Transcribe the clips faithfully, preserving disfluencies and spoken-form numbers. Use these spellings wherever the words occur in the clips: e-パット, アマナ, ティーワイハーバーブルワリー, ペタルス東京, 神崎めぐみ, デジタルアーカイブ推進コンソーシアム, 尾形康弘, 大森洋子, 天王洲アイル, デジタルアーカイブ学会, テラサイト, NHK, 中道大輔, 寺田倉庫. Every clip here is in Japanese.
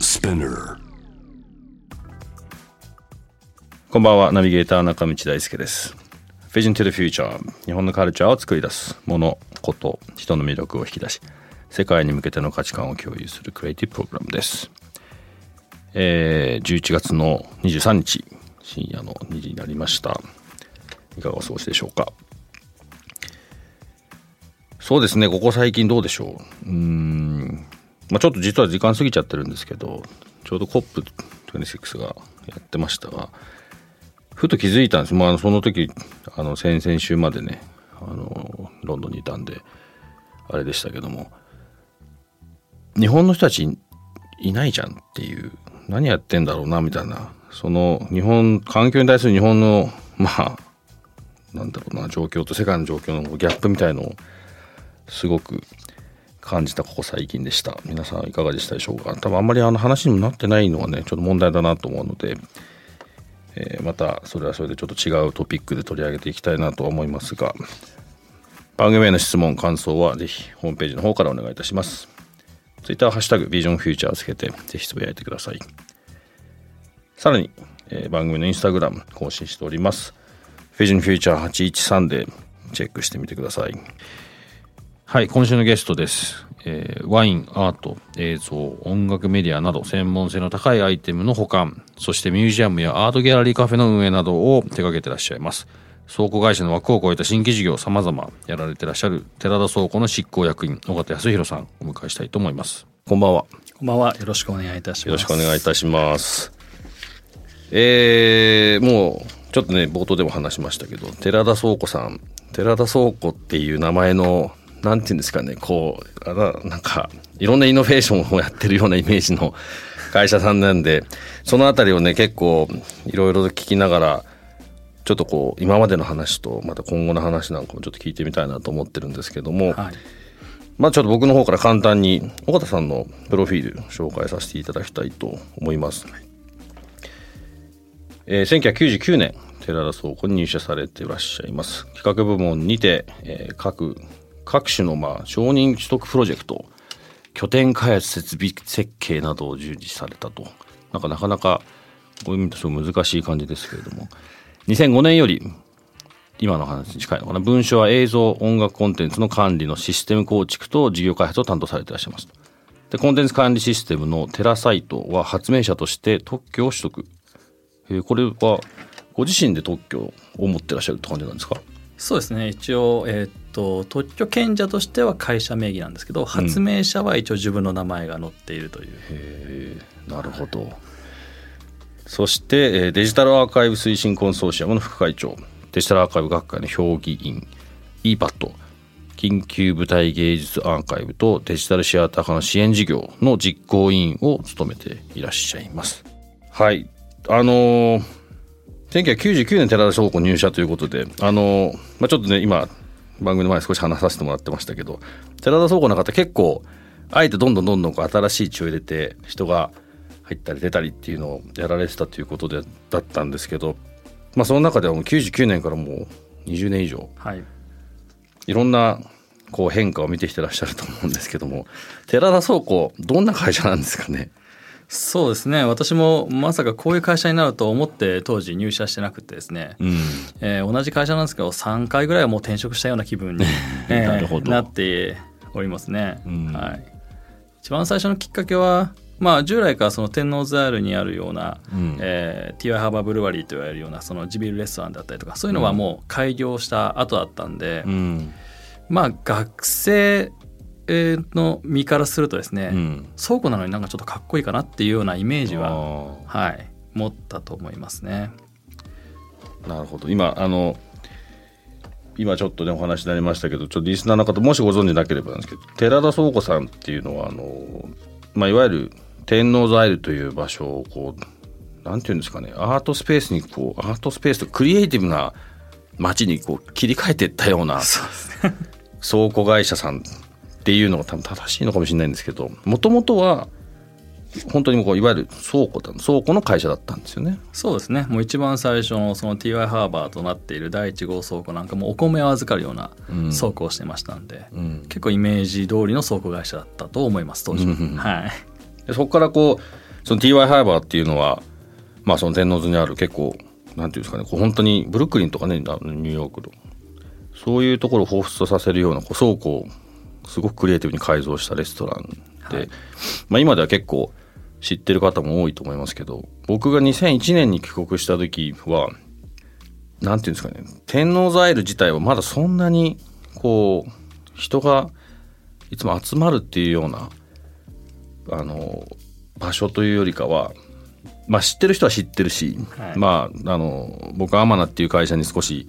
スピナー。こんばんは、ナビゲーター中道大輔です。Vision to the Future、日本のカルチャーを作り出す、物、こと、人の魅力を引き出し、世界に向けての価値観を共有するクリエイティブプログラムです。えー、じゅういちがつのにじゅうさんにち、深夜のにじになりました。いかがお過ごしでしょうか。そうですね、ここ最近どうでしょう。うーん、まあ、ちょっと実は時間過ぎちゃってるんですけど、ちょうど コップにじゅうろく がやってましたが、ふと気づいたんです。まあ、その時あの先々週までね、あのロンドンにいたんであれでしたけども、日本の人たちいないじゃんっていう、何やってんだろうなみたいな、その日本環境に対する日本のまあなんだろうな状況と世界の状況のギャップみたいのをすごく感じたここ最近でした。皆さんいかがでしたでしょうか。多分あんまりあの話にもなってないのはね、ちょっと問題だなと思うので、えー、またそれはそれでちょっと違うトピックで取り上げていきたいなと思いますが、番組への質問感想はぜひホームページの方からお願いいたします。ツイッターハッシュタグビジョンフューチャーつけてぜひつぶやいてください。さらに、えー、番組のインスタグラム更新しております。ビジョンフューチャーはちいちさんでチェックしてみてください。はい、今週のゲストです。えー、ワイン、アート、映像、音楽メディアなど専門性の高いアイテムの保管、そしてミュージアムやアートギャラリーカフェの運営などを手掛けてらっしゃいます。倉庫会社の枠を超えた新規事業を様々やられてらっしゃる寺田倉庫の執行役員尾形康弘さんをお迎えしたいと思います。こんばんは。こんばんは、よろしくお願いいたします。よろしくお願いいたします。えー、もうちょっとね冒頭でも話しましたけど、寺田倉庫さん、寺田倉庫っていう名前のなんていうんですかね、こうあらなんかいろんなイノベーションをやってるようなイメージの会社さんなんで、そのあたりをね結構いろいろと聞きながら、ちょっとこう今までの話とまた今後の話なんかもちょっと聞いてみたいなと思ってるんですけども、はい、まあちょっと僕の方から簡単に尾形さんのプロフィール紹介させていただきたいと思います。はい、えー、せんきゅうひゃくきゅうじゅうきゅうねん寺田倉庫に入社されていらっしゃいます。企画部門にて、えー、各各種のまあ承認取得プロジェクト、拠点開発設備設計などを従事されたと、なんかなかなかこういう意味ですごい難しい感じですけれども、にせんごねんより今の話に近いのかな、文書は映像、音楽コンテンツの管理のシステム構築と事業開発を担当されていらっしゃいます。でコンテンツ管理システムのテラサイトは発明者として特許を取得、えー、これはご自身で特許を持ってらっしゃるって感じなんですか。そうですね、一応、えー、っと特許権者としては会社名義なんですけど、発明者は一応自分の名前が載っているという、うん、へー、なるほど、はい、そしてデジタルアーカイブ推進コンソーシアムの副会長、デジタルアーカイブ学会の評議員、 e-パット 緊急舞台芸術アーカイブとデジタルシアター化の支援事業の実行委員を務めていらっしゃいます。はい、あのーせんきゅうひゃくきゅうじゅうきゅうねん寺田倉庫入社ということで、あの、まあ、ちょっとね今番組の前に少し話させてもらってましたけど、寺田倉庫の方結構あえてどんどんどんどん新しい血を入れて人が入ったり出たりっていうのをやられてたということでだったんですけど、まあ、その中ではもうきゅうじゅうきゅうねんからもうにじゅうねん以上、はい、いろんなこう変化を見てきてらっしゃると思うんですけども、寺田倉庫どんな会社なんですかね。そうですね、私もまさかこういう会社になると思って当時入社してなくてですね、うん、えー、同じ会社なんですけどさんかいぐらいはもう転職したような気分に、えー、なるほど、なっておりますね、うん、はい、一番最初のきっかけは、まあ、従来からその天王洲アイルにあるような、うん、えー、ティーワイハーバーブルワリーといわれるようなその地ビールレストランだったりとか、そういうのはもう開業した後だったんで、うん、まあ学生の身からするとですね、うん、倉庫なのになんかちょっとかっこいいかなっていうようなイメージは、はい、持ったと思いますね。なるほど、今あの今ちょっとねお話になりましたけど、ちょっとリスナーの方もしご存じなければなんですけど、寺田倉庫さんっていうのはあのまあ、いわゆる天王洲アイルという場所をこうなんていうんですかね、アートスペースにこうアートスペースとクリエイティブな街にこう切り替えていったような倉庫会社さんっていうのが多分正しいのかもしれないんですけど、もともとは本当にこういわゆる倉庫だ倉庫の会社だったんですよね。そうですね、もう一番最初のその ティーワイ ハーバーとなっているだいいち号倉庫なんかもお米を預かるような倉庫をしてましたんで、うんうん、結構イメージ通りの倉庫会社だったと思います当時、うんうんはい、でそこからこうその ティーワイ ハーバーっていうのは、まあ、その天王洲にある結構なんていうんですかね、こう本当にブルックリンとかねニューヨークのそういうところを彷彿とさせるようなこう倉庫をすごくクリエイティブに改造したレストランで、はいまあ、今では結構知ってる方も多いと思いますけど、僕がにせんいちねんに帰国した時はなんていうんですかね、天王洲アイル自体はまだそんなにこう人がいつも集まるっていうようなあの場所というよりかは、まあ、知ってる人は知ってるし、はいまあ、あの僕はアマナっていう会社に少し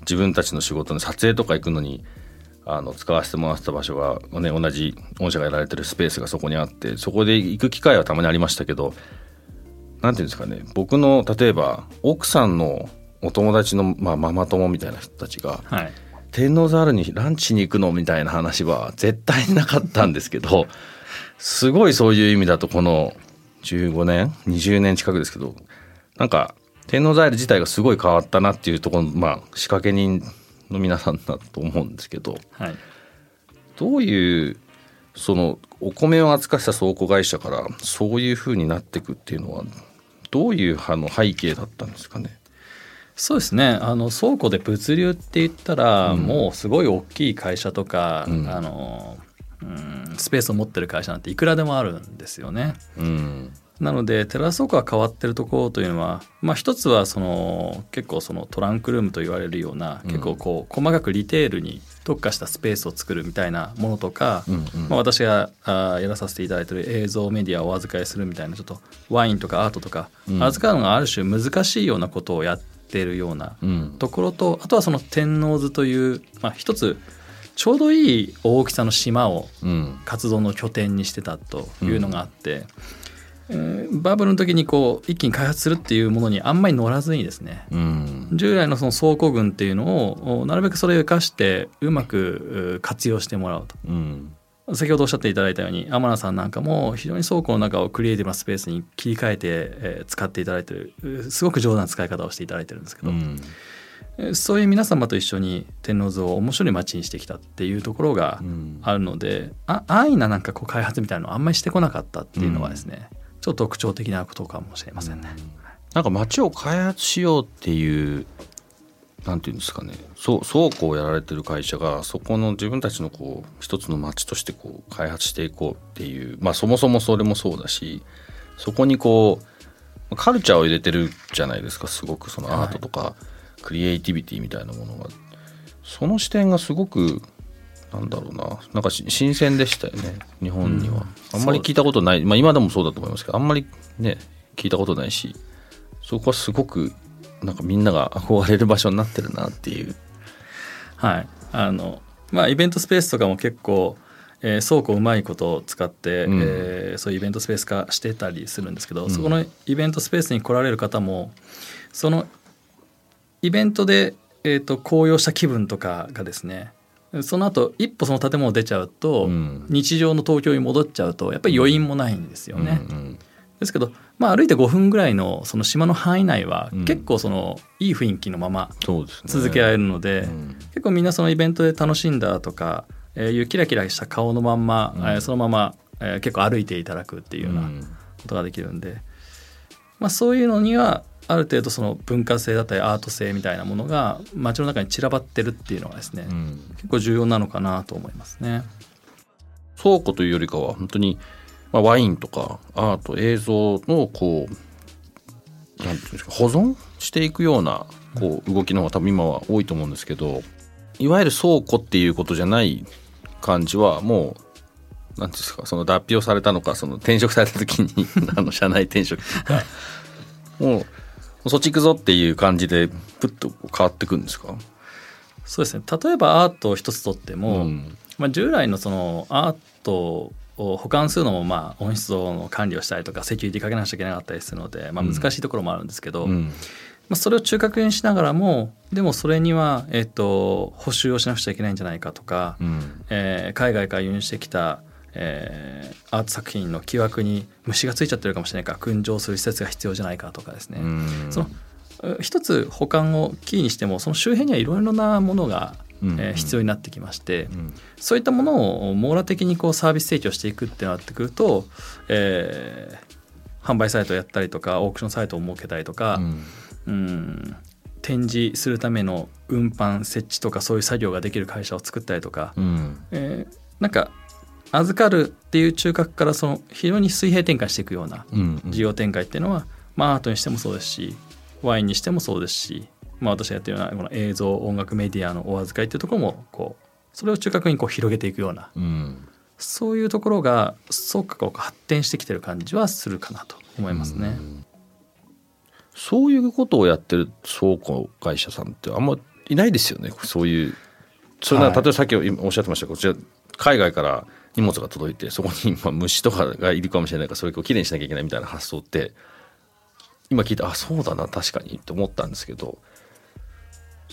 自分たちの仕事の撮影とか行くのにあの使わせてもらってた場所が、ね、同じ御社がやられてるスペースがそこにあって、そこで行く機会はたまにありましたけど、なんていうんですかね、僕の例えば奥さんのお友達の、まあ、ママ友みたいな人たちが、はい、天王洲アイルにランチに行くのみたいな話は絶対になかったんですけどすごいそういう意味だとこのじゅうごねんにじゅうねん近くですけど、なんか天王洲アイル自体がすごい変わったなっていうところの、まあ、仕掛け人の皆さんだと思うんですけど、はい、どういうそのお米を扱った倉庫会社からそういう風になっていくっていうのはどういうあの背景だったんですかね。そうですね、あの倉庫で物流って言ったら、うん、もうすごい大きい会社とか、うん、あのうんスペースを持ってる会社なんていくらでもあるんですよね、うん、なのでテラス倉庫が変わってるところというのは、まあ、一つはその結構そのトランクルームと言われるような、うん、結構こう細かくリテールに特化したスペースを作るみたいなものとか、うんうんまあ、私があやらさせていただいている映像メディアをお預かりするみたいなちょっとワインとかアートとか、うん、預かるのがある種難しいようなことをやっているようなところと、うん、あとはその天王洲という、まあ、一つちょうどいい大きさの島を活動の拠点にしてたというのがあって、うんえー、バブルの時にこう一気に開発するっていうものにあんまり乗らずにですね、うん、従来のその倉庫群っていうのをなるべくそれを生かしてうまく活用してもらおうと、うん、先ほどおっしゃっていただいたように天野さんなんかも非常に倉庫の中をクリエイティブなスペースに切り替えて、えー、使っていただいてる、すごく上手な使い方をしていただいてるんですけど、うんそういう皆様と一緒に天王洲を面白い街にしてきたっていうところがあるので、うん、あ安易ななんかこう開発みたいなのをあんまりしてこなかったっていうのはですね、うん、ちょっと特徴的なことかもしれませんね、うん、なんか街を開発しようっていうなんていうんですかね、そう倉庫をやられてる会社がそこの自分たちのこう一つの街としてこう開発していこうっていう、まあ、そもそもそれもそうだし、そこにこうカルチャーを入れてるじゃないですか、すごくそのアートとか、はいクリエイティビティみたいなものが、その視点がすごくなんだろうな、なんか新鮮でしたよね日本には、うん、あんまり聞いたことない、ねまあ、今でもそうだと思いますけどあんまりね聞いたことないし、そこはすごくなんかみんなが憧れる場所になってるなっていうはいあのまあイベントスペースとかも結構、えー、倉庫うまいことを使って、うんえー、そういうイベントスペース化してたりするんですけど、うん、そこのイベントスペースに来られる方もそのイベントで、えーと、高揚した気分とかがですね、その後一歩その建物出ちゃうと、うん、日常の東京に戻っちゃうとやっぱり余韻もないんですよね、うんうん、ですけど、まあ、歩いてごふんぐらいのその島の範囲内は、うん、結構そのいい雰囲気のまま続けられるので、そうですね、うん、結構みんなそのイベントで楽しんだとか、えー、いうキラキラした顔のまんま、うんえー、そのまま、えー、結構歩いていただくっていうようなことができるんで、うんまあ、そういうのにはある程度その文化性だったりアート性みたいなものが街の中に散らばってるっていうのはですね、うん、結構重要なのかなと思いますね。倉庫というよりかは本当に、まあ、ワインとかアート映像のこうなんていうんですか、保存していくようなこう動きの方が多分今は多いと思うんですけど、いわゆる倉庫っていうことじゃない感じはもうなんていうんですか、その脱皮をされたのか、その転職された時にあの社内転職とかもうそっち行くぞっていう感じでプッと変わってくるんですか。そうですね、例えばアートを一つとっても、うんまあ、従来のそのアート保管するのもまあ温室の管理をしたりとかセキュリティかけなきゃいけなかったりするので、まあ、難しいところもあるんですけど、うんうんまあ、それを中核にしながらもでもそれには、えー、と補修をしなくちゃいけないんじゃないかとか、うんえー、海外から輸入してきた、えー、アート作品の木枠に虫がついちゃってるかもしれないから燻蒸する施設が必要じゃないかとかですね、うん、その一つ保管をキーにしてもその周辺にはいろいろなものがえー、必要になってきまして、うんうん、そういったものを網羅的にこうサービス提供していくってなってくると、えー、販売サイトをやったりとかオークションサイトを設けたりとか、うん、うん展示するための運搬設置とかそういう作業ができる会社を作ったりとか、うんえー、なんか預かるっていう中核からその非常に水平転換していくような事業展開っていうのは、うんうんまあ、アートにしてもそうですしワインにしてもそうですしまあ、私がやっているようなこの映像音楽メディアのお預かりというところもこうそれを中核にこう広げていくような、うん、そういうところがそうか発展してきてる感じはするかなと思いますね、うん、そういうことをやってる倉庫会社さんってあんまいないですよね。そういうそれなら例えばさっきおっしゃってましたけど、はい、海外から荷物が届いてそこにまあ虫とかがいるかもしれないからそれをきれいにしなきゃいけないみたいな発想って今聞いてあそうだな確かにって思ったんですけど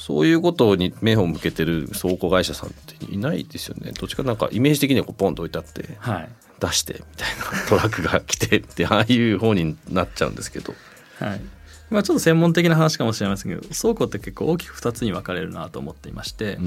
そういうことに目を向けてる倉庫会社さんっていないですよね。どっちかなんかイメージ的にはこうポンと置いてあって、はい、出してみたいなトラックが来てってああいう方になっちゃうんですけど、はいまあ、ちょっと専門的な話かもしれませんけど倉庫って結構大きくふたつに分かれるなと思っていまして、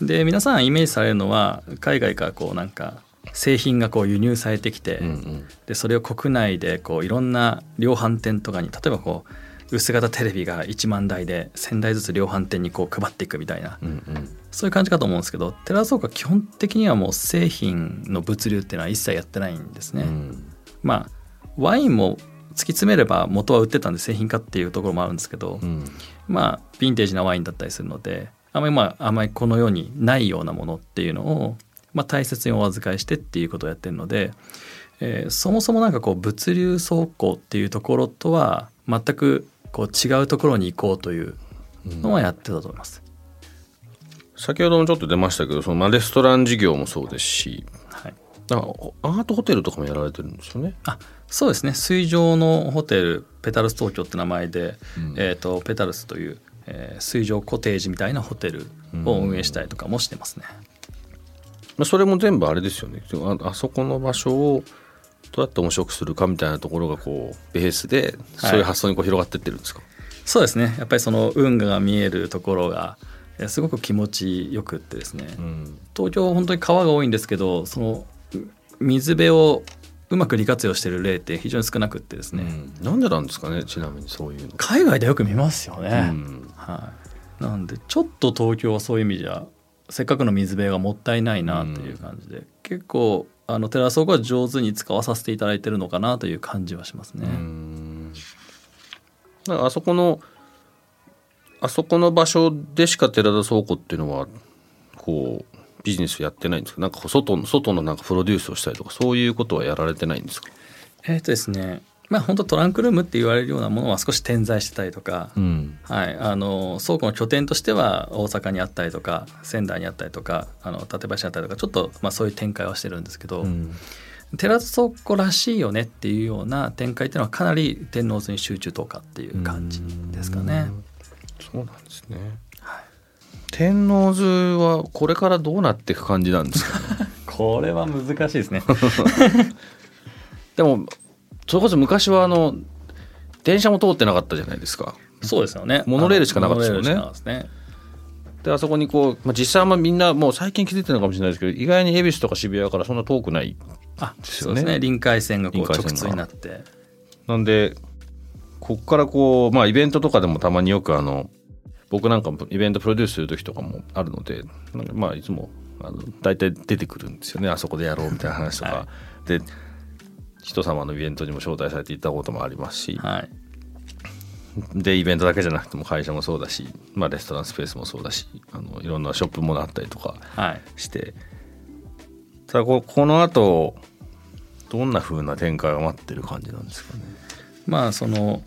うん、で皆さんイメージされるのは海外からこうなんか製品がこう輸入されてきて、うんうん、でそれを国内でこういろんな量販店とかに例えばこう薄型テレビがいちまんだいでせんだいずつ量販店にこう配っていくみたいな、うんうん、そういう感じかと思うんですけどテラ倉庫は基本的にはもう製品の物流っていうのは一切やってないんですね、うん、まあワインも突き詰めれば元は売ってたんで製品化っていうところもあるんですけど、うん、まあヴィンテージなワインだったりするのであまり、まあ、あまりこの世にないようなものっていうのを、まあ、大切にお預かりしてっていうことをやってるので、えー、そもそもなんかこう物流倉庫っていうところとは全くこう違うところに行こうというのはやってたと思います、うん、先ほどもちょっと出ましたけどその、まあ、レストラン事業もそうですし、はい、なんかアートホテルとかもやられてるんですよね。あそうですね水上のホテルペタルス東京って名前で、うんえー、とペタルスという、えー、水上コテージみたいなホテルを運営したりとかもしてますね、うん、それも全部あれですよね あ, あそこの場所をどうやって面白くするかみたいなところがこうベースでそういう発想にこう広がっていってるんですか、はい、そうですねやっぱりその運河が見えるところがすごく気持ちよくってですね、うん、東京は本当に川が多いんですけどその水辺をうまく利活用してる例って非常に少なくってですね、うん、なんでなんですかね。ちなみにそういうの海外でよく見ますよね、うんはい、なんでちょっと東京はそういう意味じゃせっかくの水辺がもったいないなっていう感じで、うん、結構あのテラ倉庫は上手に使わさせていただいてるのかなという感じはしますね。うーんなんかあそこのあそこの場所でしかテラ倉庫っていうのはこうビジネスやってないんですか。なんか外の外のなんかプロデュースをしたりとかそういうことはやられてないんですか。えーとですねまあ、本当トランクルームって言われるようなものは少し点在してたりとか、うんはい、あの倉庫の拠点としては大阪にあったりとか仙台にあったりとかあの館林にあったりとかちょっとまあそういう展開はしてるんですけど、うん、テラ倉庫らしいよねっていうような展開っていうのはかなり天王洲に集中投下っていう感じですかね、うん、そうなんですね、はい、天王洲はこれからどうなっていく感じなんですか、ね、これは難しいですねでもそれこそ昔はあの電車も通ってなかったじゃないですか。そうですよねモノレールしかなかったですよね。あ, ねであそこにこう、まあ、実際はみんなもう最近気づいてるのかもしれないですけど意外に恵比寿とか渋谷からそんな遠くないですよね。あそうですね臨海線がこう直通になってなんでここからこう、まあ、イベントとかでもたまによくあの僕なんかもイベントプロデュースする時とかもあるのでなんかまあいつもあの大体出てくるんですよねあそこでやろうみたいな話とか、はい、で人様のイベントにも招待されていたこともありますし、はい、でイベントだけじゃなくても会社もそうだし、まあ、レストランスペースもそうだしあのいろんなショップもあったりとかして、はい、ただ こ, このあとどんな風な展開が待ってる感じなんですかね。まあその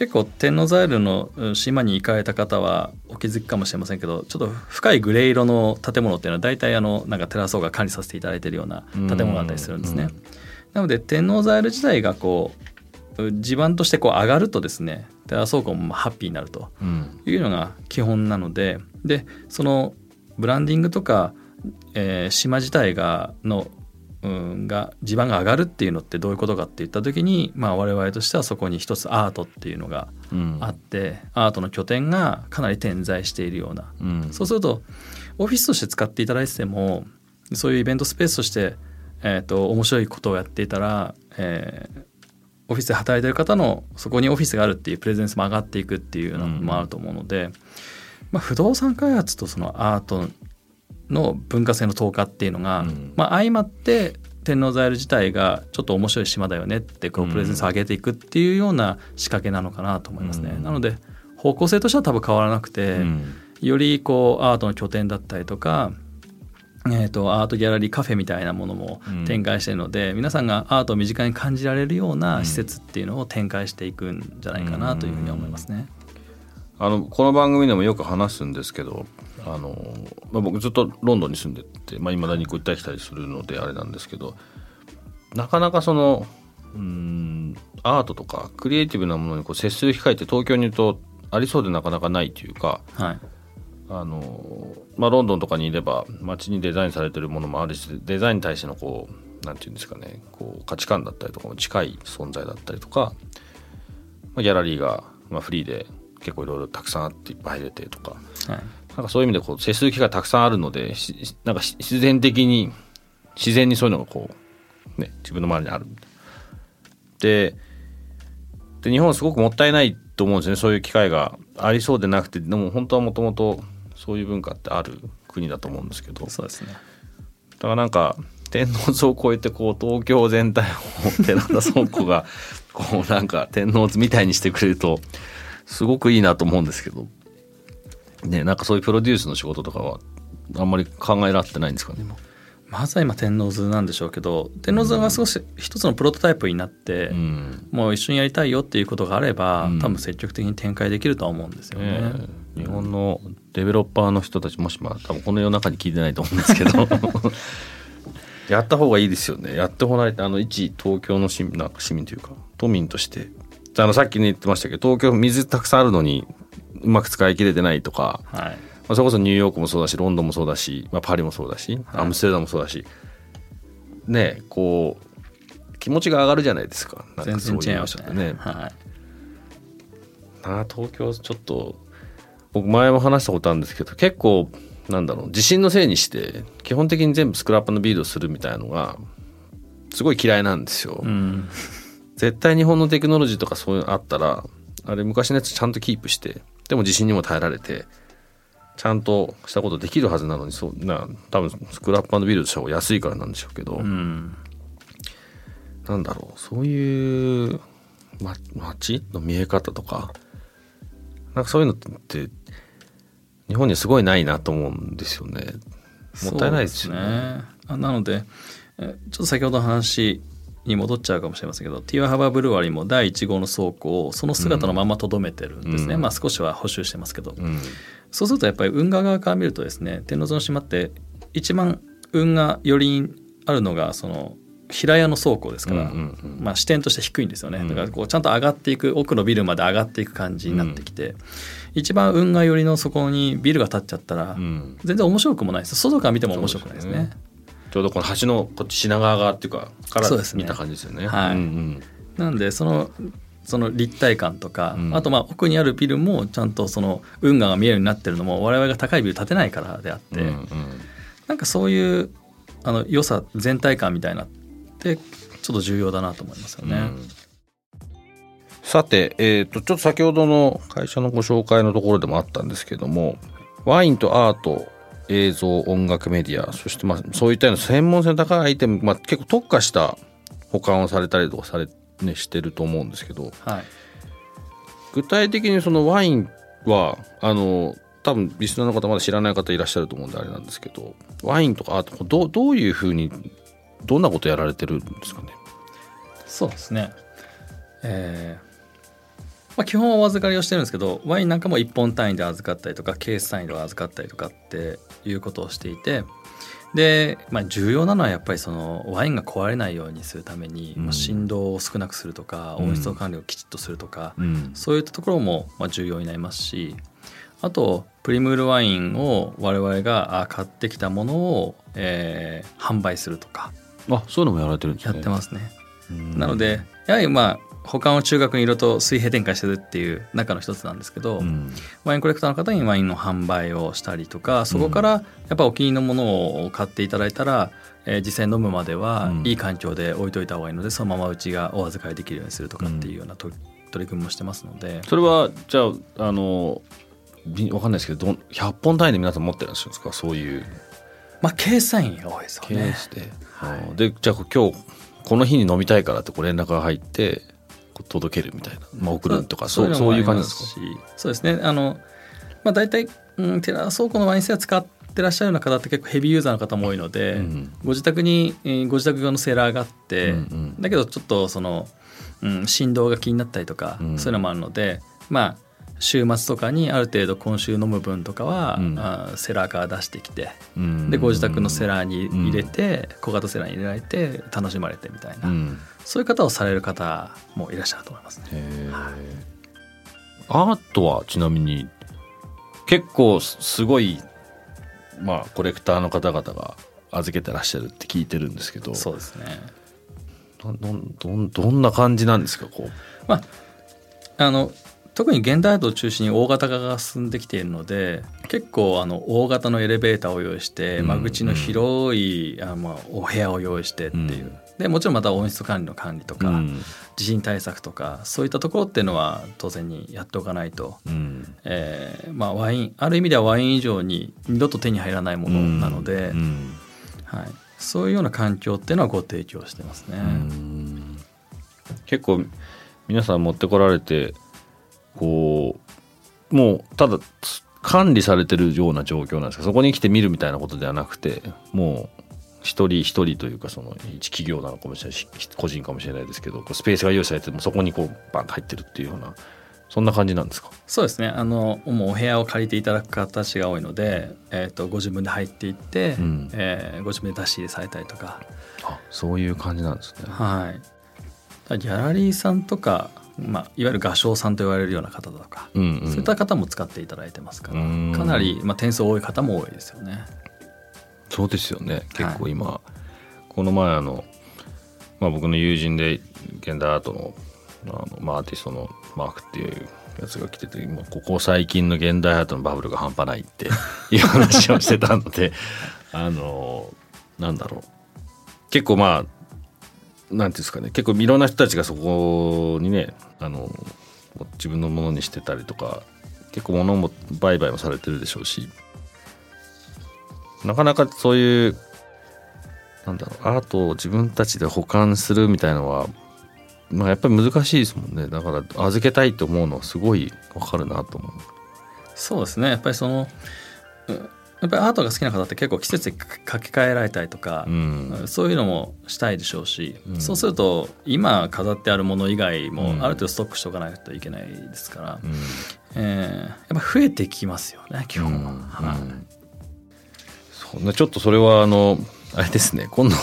結構テンノザイルの島に行かれた方はお気づきかもしれませんけど、ちょっと深いグレー色の建物っていうのは大体あのなんかテラソーが管理させていただいているような建物だったりするんですね。なのでテンノザイル自体がこう地盤としてこう上がるとですね、テラソーもハッピーになるというのが基本なので、でそのブランディングとか、えー、島自体がのうん、が地盤が上がるっていうのってどういうことかって言った時に、まあ、我々としてはそこに一つアートっていうのがあって、うん、アートの拠点がかなり点在しているような、うん、そうするとオフィスとして使っていただいててもそういうイベントスペースとして、えーと、面白いことをやっていたら、えー、オフィスで働いている方のそこにオフィスがあるっていうプレゼンスも上がっていくっていうのもあると思うので、うんまあ、不動産開発とそのアートの文化性の投下っていうのが、うんまあ、相まって天王ザイル自体がちょっと面白い島だよねってこうプレゼンスを上げていくっていうような仕掛けなのかなと思いますね、うん、なので方向性としては多分変わらなくて、うん、よりこうアートの拠点だったりとか、えー、とアートギャラリーカフェみたいなものも展開しているので、うん、皆さんがアートを身近に感じられるような施設っていうのを展開していくんじゃないかなというふうに思いますね、うん、あのこの番組でもよく話すんですけど、あのまあ、僕ずっとロンドンに住んでて、まあ、未だにこう行ったり来たりするのであれなんですけど、なかなかそのうーんアートとかクリエイティブなものにこう接する機会って東京にいるとありそうでなかなかないというか、はいあのまあ、ロンドンとかにいれば街にデザインされてるものもあるし、デザインに対してのこうなんていうんですかね、こう価値観だったりとかも近い存在だったりとか、まあ、ギャラリーが、まあ、フリーで結構いろいろたくさんあっていっぱい入れてとか、はいなんかそういう意味でこう接する機会がたくさんあるので、なんか自然的に自然にそういうのがこう、ね、自分の周りにあるで、で日本はすごくもったいないと思うんですね、そういう機会がありそうでなくて、でも本当はもともとそういう文化ってある国だと思うんですけど、そうですね、だからなんか天王洲を超えてこう東京全体を寺田倉庫がこうなんか天王洲みたいにしてくれるとすごくいいなと思うんですけどね、なんかそういうプロデュースの仕事とかはあんまり考えられてないんですかね。まずは今天王洲なんでしょうけど、天王洲が少し一つのプロトタイプになって、うん、もう一緒にやりたいよっていうことがあれば、うん、多分積極的に展開できるとは思うんですよね、えー、日本のデベロッパーの人たちもしまあ多分この世の中に聞いてないと思うんですけどやった方がいいですよね、やってもらえて、あの一東京の市民、なんか市民というか都民として、あのさっき言ってましたけど東京水たくさんあるのにうまく使い切れてないとか、はいまあ、それこそニューヨークもそうだし、ロンドンもそうだし、まあ、パリもそうだし、はい、アムステルダムもそうだしね、こう気持ちが上がるじゃないですか、なんかそういう全然違いましたね、はい、あ東京ちょっと僕前も話したことあるんですけど、結構なんだろう地震のせいにして基本的に全部スクラップのビードするみたいなのがすごい嫌いなんですよ、うん、絶対日本のテクノロジーとかそういうのあったらあれ昔のやつちゃんとキープして、でも地震にも耐えられてちゃんとしたことできるはずなのに、そうな多分スクラップ&ビルドした方が安いからなんでしょうけど、うん、なんだろうそういう、ま、街の見え方とかなんかそういうのって日本にはすごいないなと思うんですよね、もったいないですよ ね, ねあなのでちょっと先ほどの話に戻っちゃうかもしれませんけど、ティワハバブルワリーもだいいち号の倉庫をその姿のまま留めてるんですね、うんまあ、少しは補修してますけど、うん、そうするとやっぱり運河側から見るとですね、天王洲の島って一番運河寄りにあるのがその平屋の倉庫ですから、うんうんうんまあ、視点として低いんですよね、だからこうちゃんと上がっていく奥のビルまで上がっていく感じになってきて、うん、一番運河寄りのそこにビルが建っちゃったら全然面白くもないです、外から見ても面白くないですね、ちょうどこの橋のこっち品川側っていうかから見た感じですよね。はいうんうん、なんでそのその立体感とか、うん、あとまあ奥にあるビルもちゃんとその運河が見えるようになってるのも我々が高いビル建てないからであって、うんうん、なんかそういうあの良さ全体感みたいなってちょっと重要だなと思いますよね。うん、さて、えーと、ちょっと先ほどの会社のご紹介のところでもあったんですけども、ワインとアート映像音楽メディアそしてまあそういったような専門性の高いアイテム、まあ、結構特化した保管をされたりとかされ、ね、してると思うんですけど、はい、具体的にそのワインはあの多分リスナーの方まだ知らない方いらっしゃると思うんであれなんですけど、ワインとかアート ど, どういうふうにどんなことやられてるんですかね。そうですね、えーまあ、基本はお預かりをしてるんですけど、ワインなんかもいっぽん単位で預かったりとかケース単位で預かったりとかっていうことをしていて、で、まあ、重要なのはやっぱりそのワインが壊れないようにするために、うん、振動を少なくするとか、うん、温室管理をきちっとするとか、うん、そういったところもまあ重要になりますし、あとプリムールワインを我々が買ってきたものを、えー、販売するとか、あ、そういうのもやられてるんですね。やってますね。うん、なのでやはりまあ保管を中核にいろいろと水平展開してるっていう中の一つなんですけど、うん、ワインコレクターの方にワインの販売をしたりとか、そこからやっぱお気に入りのものを買っていただいたら、えー、実際に飲むまではいい環境で置いといた方がいいので、そのままうちがお預かりできるようにするとかっていうような取り組みもしてますので、うん、それはじゃあ、あの分かんないですけどひゃっぽん単位で皆さん持ってらっしゃるんですか？そういう、まあ、計算員が多いですよね。ケースで、はい、でじゃあ今日この日に飲みたいからってこう連絡が入って届けるみたいな、まあ、送るとかそ う, そういう感じですか？そうですね、あの、まあ、大体、うん、テラ倉庫のワインセラー使ってらっしゃるような方って結構ヘビーユーザーの方も多いので、うん、ご自宅に、えー、ご自宅用のセラーがあって、うんうん、だけどちょっとその、うん、振動が気になったりとか、うん、そういうのもあるので、まあ、週末とかにある程度今週飲む分とかは、うん、あセラーから出してきて、うん、でご自宅のセラーに入れて、うん、小型セラーに入れられて楽しまれてみたいな、うんそういう方をされる方もいらっしゃると思いますね。へ、はい、アートはちなみに結構すごい、まあ、コレクターの方々が預けてらっしゃるって聞いてるんですけど、そうですね。ど、ど、どんな感じなんですか？こう、まあ、あの特に現代アートを中心に大型化が進んできているので、結構あの大型のエレベーターを用意して、うん、間口の広い、うん、あのまあお部屋を用意してっていう、うんでもちろんまた温室管理の管理とか、うん、地震対策とかそういったところっていうのは当然にやっておかないと、うんえーまあ、ワインある意味ではワイン以上に二度と手に入らないものなので、うんうんはい、そういうような環境っていうのはご提供してますね。うん結構皆さん持ってこられてこうもうただ管理されてるような状況なんですか？そこに来て見るみたいなことではなくてもう一人一人というかその一企業なのかもしれないし個人かもしれないですけどスペースが用意されてもそこにこうバンと入ってるっていうようなそんな感じなんですか？そうですね、あのもうお部屋を借りていただく形が多いので、えー、とご自分で入っていって、うんえー、ご自分で出し入れされたりとか、あそういう感じなんですね。はい、ギャラリーさんとか、まあ、いわゆる画商さんと言われるような方とか、うんうん、そういった方も使っていただいてますからかなり、まあ、点数多い方も多いですよね。そうですよね。結構今、はい、この前あの、まあ、僕の友人で現代アート の, あの、まあ、アーティストのマークっていうやつが来てて、もうここ最近の現代アートのバブルが半端ないっていう話をしてたのであのなんだろう結構まあなんていうんですかね、結構いろんな人たちがそこにねあの自分のものにしてたりとか結構物も売買もされてるでしょうし、なかなかそういうなんだろうアートを自分たちで保管するみたいなのは、まあ、やっぱり難しいですもんね。だから預けたいと思うのはすごいわかるなと思う。そうですね、やっぱりそのやっぱりアートが好きな方って結構季節で書き換えられたりとか、うん、そういうのもしたいでしょうし、うん、そうすると今飾ってあるもの以外もある程度ストックしておかないといけないですから、うんえー、やっぱ増えてきますよね基本は、うんはいうんちょっとそれはあのあれですね、今度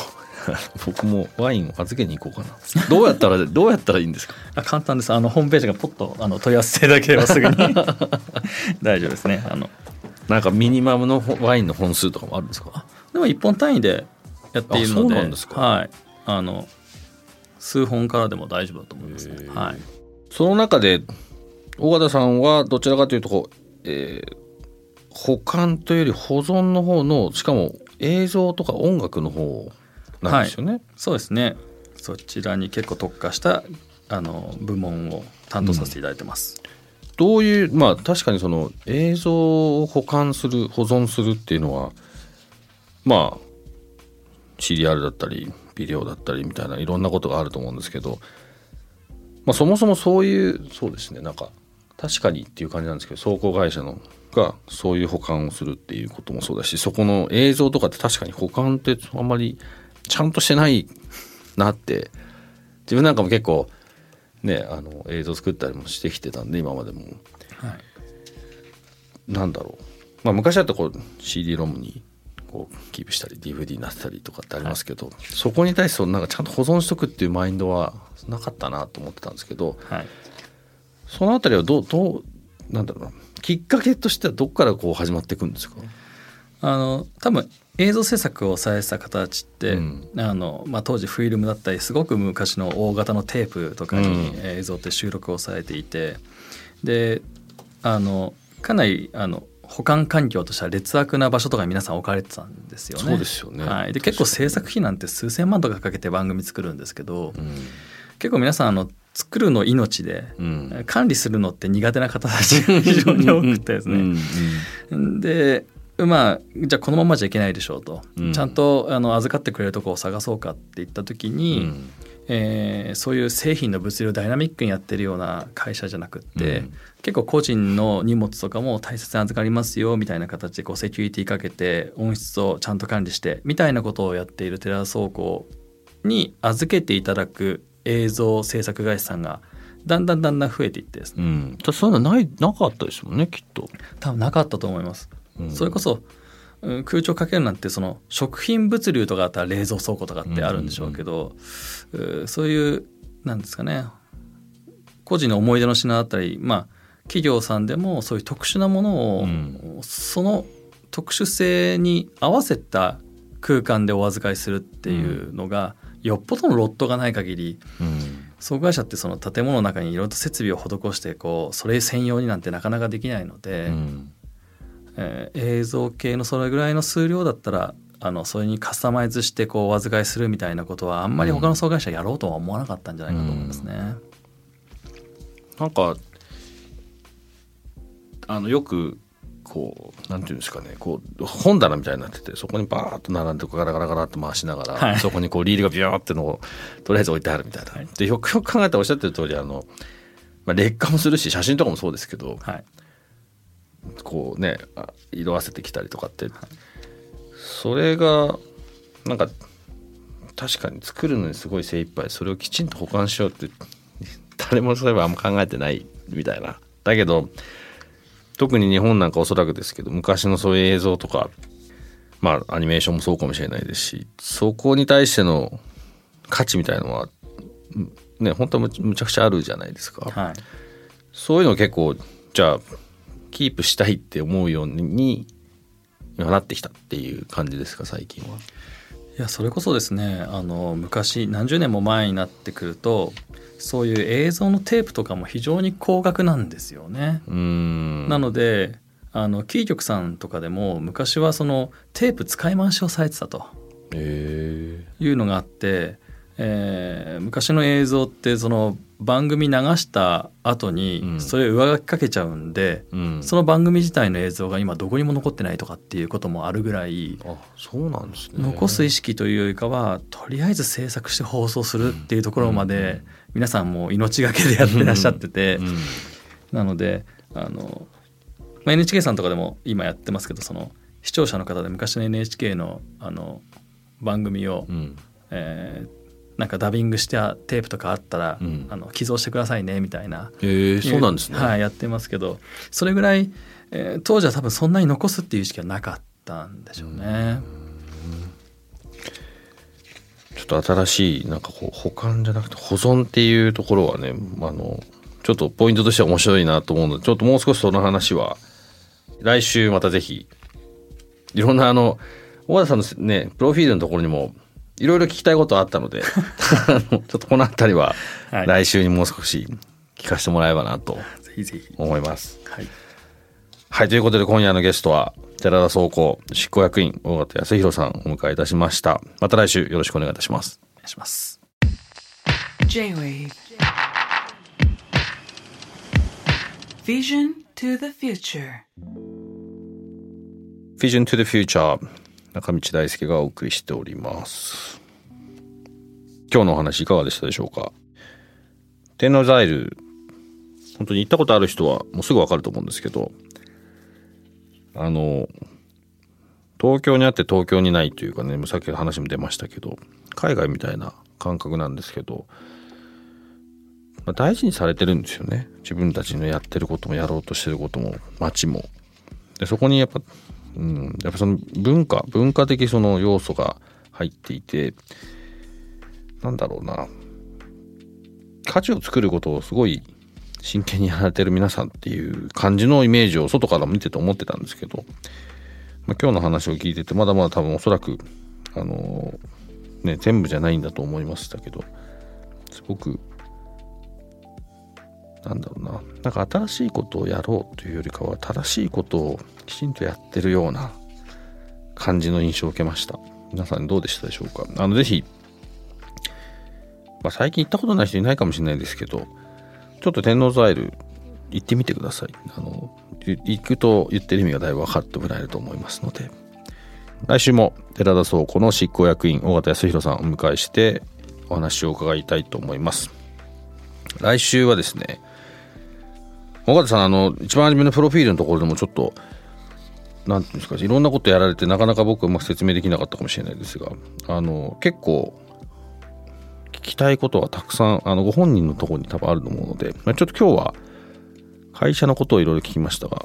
僕もワインを預けに行こうかな。どうやったらどうやったらいいんですか？あ簡単です。あのホームページがポッとあの問い合わせいただければすぐに大丈夫ですね。あのなんかミニマムのワインの本数とかもあるんですか？あでもいっぽん単位でやっているので、あそうなんですか、はい、あの数本からでも大丈夫だと思いますね、はい、その中で尾形さんはどちらかというとこう、えー保管というより保存の方の、しかも映像とか音楽の方なんですよね、はい、そうですね。そちらに結構特化したあの部門を担当させていただいてます、うん、どういうまあ確かにその映像を保管する保存するっていうのはまあ シーディーアール だったりビデオだったりみたいないろんなことがあると思うんですけど、まあ、そもそもそういうそうですねなんか確かにっていう感じなんですけど、倉庫会社のがそういう保管をするっていうこともそうだし、そこの映像とかって確かに保管ってあんまりちゃんとしてないなって自分なんかも結構ね、あの映像作ったりもしてきてたんで今までも、はい、なんだろう、まあ、昔だとこう シーディー ロムにこうキープしたり ディーブイディー になったりとかってありますけど、はい、そこに対してなんかちゃんと保存しとくっていうマインドはなかったなと思ってたんですけど、はい、そのあたりはどう、どうなんだろうな、きっかけとしてはどこからこう始まっていくんですか？あの多分映像制作をさえた形って、うんあのまあ、当時フィルムだったりすごく昔の大型のテープとかに映像って収録をされていて、うん、であのかなりあの保管環境としては劣悪な場所とかに皆さん置かれてたんですよね。そうですよね、はい、で結構制作費なんて数千万とかかけて番組作るんですけど、うん、結構皆さんあの作るの命で、うん、管理するのって苦手な方たちが非常に多くてですねうん、うん、でまあ、じゃあこのままじゃいけないでしょうと、うん、ちゃんとあの預かってくれるとこを探そうかって言った時に、うんえー、そういう製品の物流をダイナミックにやってるような会社じゃなくって、うん、結構個人の荷物とかも大切に預かりますよみたいな形でこうセキュリティかけて音質をちゃんと管理してみたいなことをやっているテラ倉庫に預けていただく映像制作会社さんがだんだんだんだん増えていってですね、うん、そういうのないなかったですもんね、きっと多分なかったと思います。それこそ空調かけるなんてその食品物流とかだったら冷蔵倉庫とかってあるんでしょうけど、うんうんうん、そういうなんですかね、個人の思い出の品だったり、まあ、企業さんでもそういう特殊なものを、うん、その特殊性に合わせた空間でお預かりするっていうのが、うん、よっぽどのロットがない限り、うん倉庫会社ってその建物の中にいろいろと設備を施してこうそれ専用になんてなかなかできないので、うんえー、映像系のそれぐらいの数量だったらあのそれにカスタマイズしてこうお預かりするみたいなことはあんまり他の倉庫会社やろうとは思わなかったんじゃないかと思いますね、うん、なんかあのよくこうなんていうんですかね、こう本棚みたいになっててそこにバーッと並んでガラガラガラって回しながら、はい、そこにこうリールがビューってのをとりあえず置いてあるみたいな、はい、でよくよく考えたらおっしゃってる通りあの、まあ、劣化もするし写真とかもそうですけど、はいこうね、色あせてきたりとかって、はい、それがなんか確かに作るのにすごい精一杯それをきちんと保管しようって誰もそういえばあんま考えてないみたいな。だけど特に日本なんかおそらくですけど昔のそういう映像とか、まあ、アニメーションもそうかもしれないですしそこに対しての価値みたいのは、ね、本当はむちゃくちゃあるじゃないですか、はい、そういうの結構じゃあキープしたいって思うようになってきたっていう感じですか最近は？いやそれこそですねあの昔何十年も前になってくるとそういう映像のテープとかも非常に高額なんですよね。うーんなのであのキー局さんとかでも昔はそのテープ使い回しをされてたというのがあって、えー、昔の映像ってその番組流した後にそれを上書きかけちゃうんで、うん、その番組自体の映像が今どこにも残ってないとかっていうこともあるぐらい、あ、そうなんですね、残す意識というよりかはとりあえず制作して放送するっていうところまで皆さんもう命がけでやってらっしゃってて、うんうん、なのであの、まあ、エヌエイチケー さんとかでも今やってますけどその視聴者の方で昔の エヌエイチケー の、 あの番組を、うんえーなんかダビングしたテープとかあったら、うん、あの寄贈してくださいねみたいな、えー、そうなんですね、はい、やってますけどそれぐらい、えー、当時は多分そんなに残すっていう意識はなかったんでしょうね。うんちょっと新しいなんかこう保管じゃなくて保存っていうところはね、あのちょっとポイントとしては面白いなと思うのでちょっともう少しその話は来週またぜひいろんなあの小和田さんの、ね、プロフィールのところにもいろいろ聞きたいことあったのでちょっとこのあたりは来週にもう少し聞かせてもらえばなと思います、はい、ぜひぜひ、はいはい、ということで今夜のゲストは寺田倉庫執行役員大方康弘さんをお迎えいたしました。また来週よろしくお願いいたします。お願いします。 J-Wave Vision to the Future Vision to the Future中道大輔がお送りしております。今日のお話いかがでしたでしょうか。天王ザイル本当に行ったことある人はもうすぐ分かると思うんですけどあの東京にあって東京にないというかね、さっきの話も出ましたけど海外みたいな感覚なんですけどまあ、大事にされてるんですよね。自分たちのやってることもやろうとしてることも街も。でそこにやっぱ、うん、やっぱその文化文化的その要素が入っていて、なんだろうな、価値を作ることをすごい真剣にやられてる皆さんっていう感じのイメージを外から見てて思ってたんですけど、まあ、今日の話を聞いててまだまだ多分おそらくあのー、ね全部じゃないんだと思いましたけど、すごくなんだろうな、なんか新しいことをやろうというよりかは正しいことをきちんとやってるような感じの印象を受けました。皆さんどうでしたでしょうか。あのぜひ、まあ、最近行ったことない人いないかもしれないですけど、ちょっと天王洲アイル行ってみてください。あの行くと言ってる意味がだいぶ分かってもらえると思いますので、来週も寺田倉庫の執行役員尾形康弘さんをお迎えしてお話を伺いたいと思います。来週はですね、尾形さん、あの一番初めのプロフィールのところでもちょっとなんていうんですか、いろんなことやられてなかなか僕はうまく説明できなかったかもしれないですが、あの結構聞きたいことはたくさんあのご本人のところに多分あると思うので、ちょっと今日は会社のことをいろいろ聞きましたが、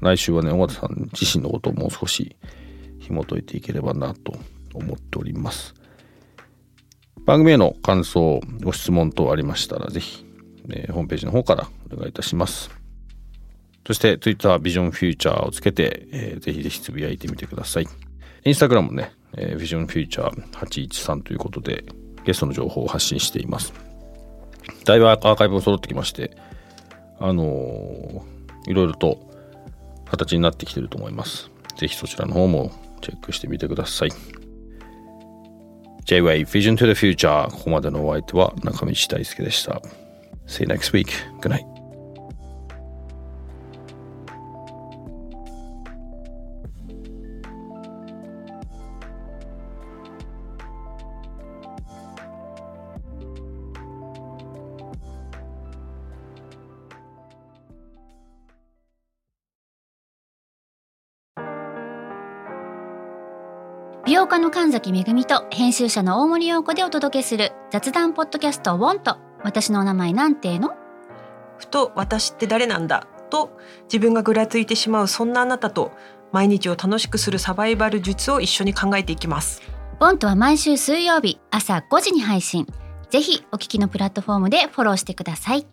来週はね、尾形さん自身のことをもう少し紐解いていければなと思っております。番組への感想ご質問等ありましたらぜひ、えー、ホームページの方からお願いいたします。そしてツイッタービジョンフューチャーをつけて、えー、ぜひぜひつぶやいてみてください。インスタグラムもね、えー、ビジョンフューチャーはちいちさんということでゲストの情報を発信しています。だいぶアーカイブも揃ってきまして、あのー、いろいろと形になってきてると思います。ぜひそちらの方もチェックしてみてください。 J-Way Vision to the Future、 ここまでのお相手は中道大輔でした。 See you next week. Good night.美容家の神崎めぐみと編集者の大森洋子でお届けする雑談ポッドキャストウォント、私のお名前なんての、ふと私って誰なんだと自分がぐらついてしまう、そんなあなたと毎日を楽しくするサバイバル術を一緒に考えていきます。ウォントは毎週水曜日朝ごじに配信。ぜひお聞きのプラットフォームでフォローしてください。